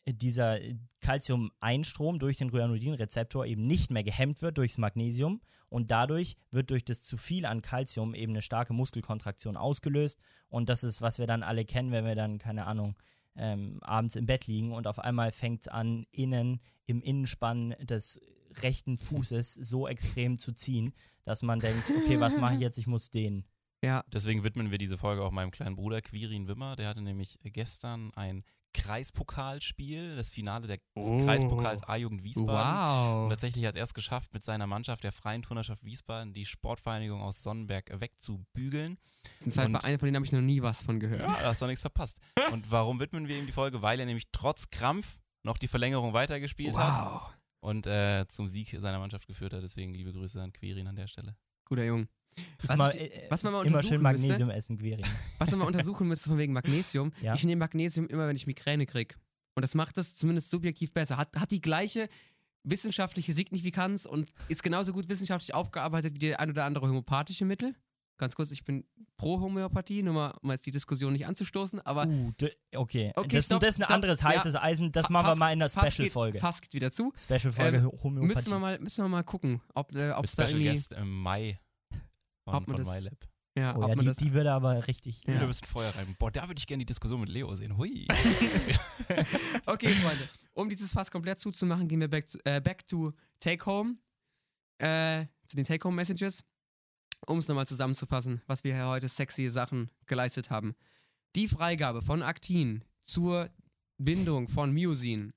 dieser Calcium-Einstrom durch den Ryanodin-Rezeptor eben nicht mehr gehemmt wird durchs Magnesium und dadurch wird durch das zu viel an Calcium eben eine starke Muskelkontraktion ausgelöst und das ist, was wir dann alle kennen, wenn wir dann, keine Ahnung, ähm, abends im Bett liegen und auf einmal fängt es an, innen im Innenspann des rechten Fußes so extrem zu ziehen, dass man denkt, okay, was mache ich jetzt, ich muss dehnen. Ja. Deswegen widmen wir diese Folge auch meinem kleinen Bruder Quirin Wimmer. Der hatte nämlich gestern ein Kreispokalspiel, das Finale des oh. Kreispokals A-Jugend Wiesbaden. Wow. Und tatsächlich hat er es geschafft, mit seiner Mannschaft der Freien Turnerschaft Wiesbaden die Sportvereinigung aus Sonnenberg wegzubügeln. Das ist halt ein Verein, von denen habe ich noch nie was von gehört. Ja, da hast du noch nichts verpasst. Und warum widmen wir ihm die Folge? Weil er nämlich trotz Krampf noch die Verlängerung weitergespielt wow. hat und äh, zum Sieg seiner Mannschaft geführt hat. Deswegen liebe Grüße an Quirin an der Stelle. Guter Junge. Was, mal, ich, was man mal untersuchen immer schön Magnesium müsste, essen, Quirin. Was man mal untersuchen müsste von wegen Magnesium. Ja. Ich nehme Magnesium immer, wenn ich Migräne kriege. Und das macht es zumindest subjektiv besser. Hat, hat die gleiche wissenschaftliche Signifikanz und ist genauso gut wissenschaftlich aufgearbeitet wie die ein oder andere homöopathische Mittel. Ganz kurz, ich bin pro Homöopathie, nur mal, um jetzt die Diskussion nicht anzustoßen, aber... Uh, okay, okay das, stopp, das ist ein stopp, anderes heißes ja, Eisen, das machen wir mal in der Special-Folge. Fast geht wieder zu. Special-Folge ähm, Homöopathie. Müssen wir mal, müssen wir mal gucken, ob äh, es da irgendwie... Special Guest im Mai. Von, von MyLab. Ja, oh, ja, die, die würde aber richtig... Ja. Du bist ein Feuer rein. Boah, da würde ich gerne die Diskussion mit Leo sehen. Hui. Okay, Freunde. Um dieses Fass komplett zuzumachen, gehen wir back to, äh, back to Take-Home. Äh, zu den Take-Home-Messages. Um es nochmal zusammenzufassen, was wir hier heute sexy Sachen geleistet haben. Die Freigabe von Aktin zur Bindung von Myosin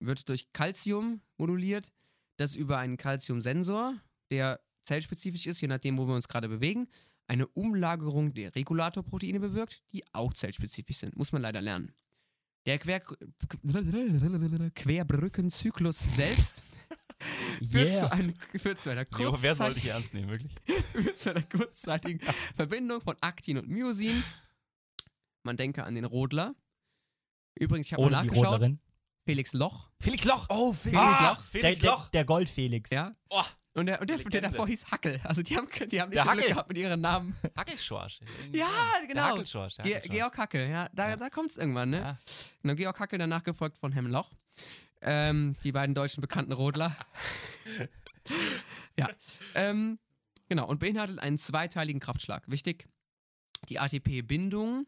wird durch Calcium moduliert. Das über einen Calciumsensor, der zellspezifisch ist, je nachdem, wo wir uns gerade bewegen, eine Umlagerung der Regulatorproteine bewirkt, die auch zellspezifisch sind. Muss man leider lernen. Der Quer- Querbrückenzyklus selbst führt, yeah. zu einem, führt zu einer kurzzeitigen, Leo, wer sollte ich ernst nehmen, wirklich? führt zu einer kurzzeitigen Verbindung von Aktin und Myosin. Man denke an den Rodler. Übrigens, ich habe mal nachgeschaut. Felix Loch. Felix Loch! Oh, Felix ah, Loch! Felix der, Loch. Der, der Gold-Felix. Ja. Oh. Und der, und der, der davor hieß Hackel. Also die haben, die haben nicht so Glück gehabt mit ihren Namen. Hackelschorsch. Ja, genau. Hackelschorsch. Ge- Georg Hackel, ja. Da, ja. da kommt es irgendwann, ne? Ja. Genau, Georg Hackel, danach gefolgt von Herrn Loch. Ähm, die beiden deutschen bekannten Rodler. ja. Ähm, genau, und beinhaltet einen zweiteiligen Kraftschlag. Wichtig, die A T P-Bindung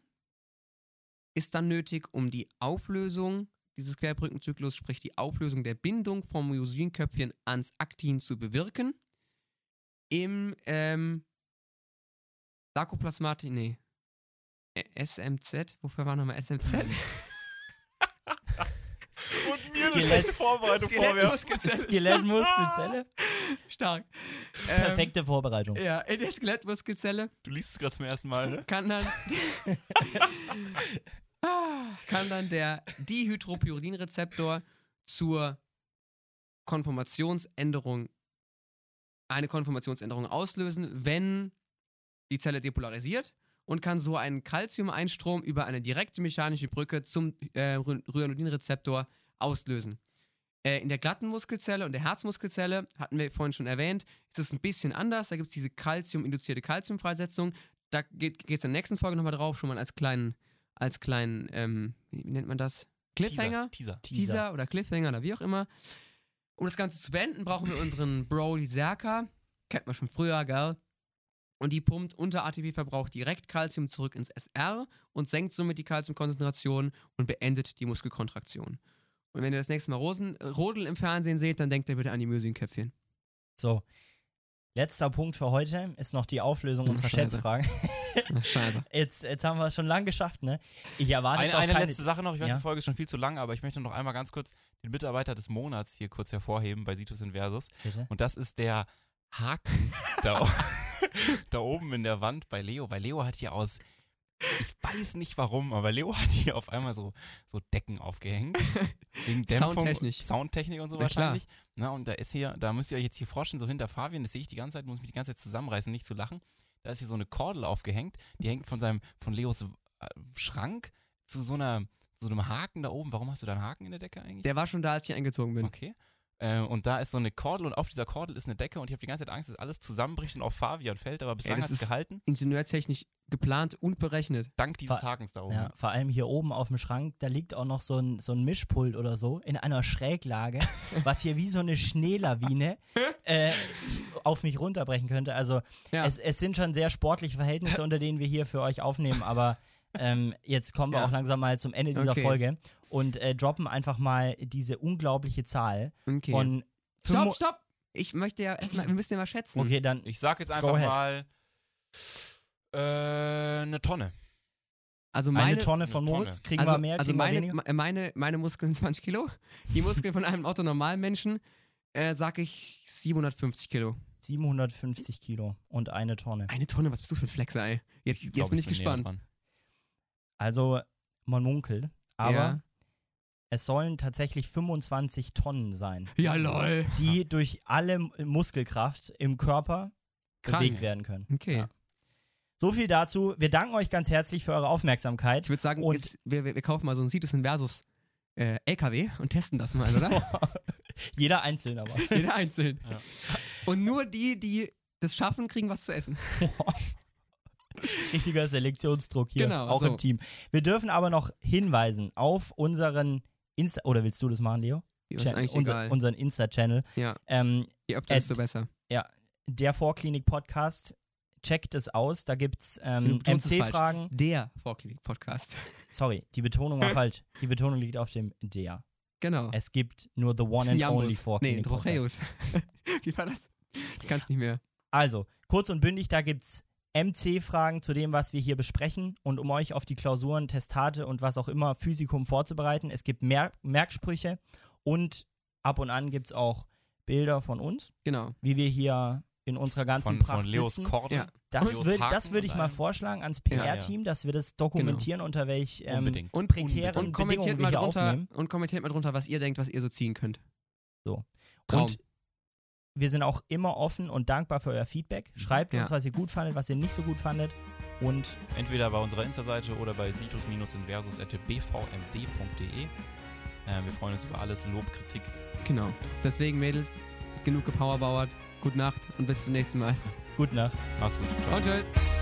ist dann nötig, um die Auflösung dieses Querbrückenzyklus, sprich die Auflösung der Bindung vom Myosinköpfchen ans Aktin zu bewirken. Im ähm, Sarkoplasmatik, nee, S M Z, wofür war nochmal S M Z? Und mir eine schlechte Vorbereitung vorwärts. Skelettmuskelzelle. Stark. Ähm, Perfekte Vorbereitung. Ja, in der Skelettmuskelzelle. Du liest es gerade zum ersten Mal, ne? Kann dann... kann dann der Dihydropyridin-Rezeptor zur Konformationsänderung, eine Konformationsänderung auslösen, wenn die Zelle depolarisiert und kann so einen Calcium-Einstrom über eine direkte mechanische Brücke zum äh, Ryanodin-Rezeptor auslösen. Äh, in der glatten Muskelzelle und der Herzmuskelzelle, hatten wir vorhin schon erwähnt, ist es ein bisschen anders. Da gibt es diese Calcium-induzierte Calcium-Freisetzung. Da geht es in der nächsten Folge nochmal drauf, schon mal als kleinen als kleinen, ähm, wie nennt man das? Cliffhanger? Teaser. Teaser. Teaser oder Cliffhanger oder wie auch immer. Um das Ganze zu beenden, brauchen wir unseren Bro, die Serca. Kennt man schon früher, gell? Und die pumpt unter A T P-Verbrauch direkt Calcium zurück ins S R und senkt somit die Calciumkonzentration und beendet die Muskelkontraktion. Und wenn ihr das nächste Mal Rosen, Rodel im Fernsehen seht, dann denkt ihr bitte an die Myosinköpfchen. So. Letzter Punkt für heute ist noch die Auflösung unserer Schätzfragen. jetzt, jetzt haben wir es schon lang geschafft, ne? Ich erwarte eine, jetzt auch eine keine letzte Sache noch. Ich weiß, ja? Die Folge ist schon viel zu lang, aber ich möchte noch einmal ganz kurz den Mitarbeiter des Monats hier kurz hervorheben bei Situs Inversus. Bitte? Und das ist der Haken da, o- da oben in der Wand bei Leo. Weil Leo hat hier aus, ich weiß nicht warum, aber Leo hat hier auf einmal so, so Decken aufgehängt. Wegen Dämpfung, Soundtechnik. Soundtechnik und so wahrscheinlich. Na, und da ist hier, da müsst ihr euch jetzt hier vorstellen, so hinter Fabian, das sehe ich die ganze Zeit, muss mich die ganze Zeit zusammenreißen, nicht zu lachen. Da ist hier so eine Kordel aufgehängt, die hängt von seinem, von Leos Schrank zu so einer, so einem Haken da oben. Warum hast du da einen Haken in der Decke eigentlich? Der war schon da, als ich eingezogen bin. Okay. Äh, und da ist so eine Kordel und auf dieser Kordel ist eine Decke und ich habe die ganze Zeit Angst, dass alles zusammenbricht und auf Fabian fällt, aber bislang hat es gehalten. Ingenieurtechnisch geplant und berechnet. Dank dieses vor, Hakens da oben. Ja, vor allem hier oben auf dem Schrank, da liegt auch noch so ein, so ein Mischpult oder so in einer Schräglage, was hier wie so eine Schneelawine äh, auf mich runterbrechen könnte. Also ja. es, es sind schon sehr sportliche Verhältnisse, unter denen wir hier für euch aufnehmen, aber ähm, jetzt kommen wir ja. auch langsam mal zum Ende dieser okay. Folge. Und äh, droppen einfach mal diese unglaubliche Zahl okay. von... Stopp, stopp! Ich möchte ja erstmal, wir müssen ja mal schätzen. Okay, dann... Ich sag jetzt einfach mal Äh, eine Tonne. Also meine, eine Tonne von Moritz? Kriegen also, wir mehr? Kriegen also meine, wir weniger? Meine, meine Muskeln zwanzig Kilo. Die Muskeln von einem autonormalen Menschen, äh, sag ich siebenhundertfünfzig Kilo. siebenhundertfünfzig Kilo und eine Tonne. Eine Tonne, was bist du für ein Flexer, ey? Jetzt, ich glaub, jetzt bin ich, ich bin gespannt. Also, man munkelt, aber ja. Es sollen tatsächlich fünfundzwanzig Tonnen sein. Ja, lol. Die ja. durch alle Muskelkraft im Körper Krank. bewegt werden können. Okay. Ja. So viel dazu. Wir danken euch ganz herzlich für eure Aufmerksamkeit. Ich würde sagen, und jetzt, wir, wir kaufen mal so einen Situs Inversus äh, L K W und testen das mal, oder? Jeder einzeln aber. Jeder einzeln. Ja. Und nur die, die das schaffen, kriegen was zu essen. Richtiger Selektionsdruck hier, genau, auch so. Im Team. Wir dürfen aber noch hinweisen auf unseren Insta... Oder willst du das machen, Leo? Ja, ist eigentlich Unser, egal. Unseren Insta-Channel. Ja. Ähm, Je öfter, desto besser. Ja, der Vorklinik-Podcast. Checkt es aus. Da gibt's ähm, M C-Fragen. Der Vorklinik-Podcast. Sorry, die Betonung war falsch. Die Betonung liegt auf dem der. Genau. Es gibt nur the one and Jambus. Only Vorklinik-Podcast. Nee, Drocheus. Wie war das? Ich kann's nicht mehr. Also, kurz und bündig, da gibt's M C-Fragen zu dem, was wir hier besprechen und um euch auf die Klausuren, Testate und was auch immer Physikum vorzubereiten. Es gibt Mer- Merksprüche und ab und an gibt es auch Bilder von uns, genau, wie wir hier in unserer ganzen von, Pracht von Leos sitzen. Korten, ja. Das würde würd ich mal vorschlagen ans P R-Team, ja, ja. dass wir das dokumentieren, genau. unter welch ähm, und prekären und Bedingungen wir hier drunter, aufnehmen. Und kommentiert mal drunter, was ihr denkt, was ihr so ziehen könnt. So. Traum. Und wir sind auch immer offen und dankbar für euer Feedback. Schreibt ja. uns, was ihr gut fandet, was ihr nicht so gut fandet. Und entweder bei unserer Insta-Seite oder bei situs Bindestrich inversus at b v m d punkt d e. Äh, wir freuen uns über alles, Lob, Kritik. Genau. Deswegen, Mädels, genug gepowerbauert. Gute Nacht und bis zum nächsten Mal. Gute Nacht. Macht's gut. Ciao. Und tschüss.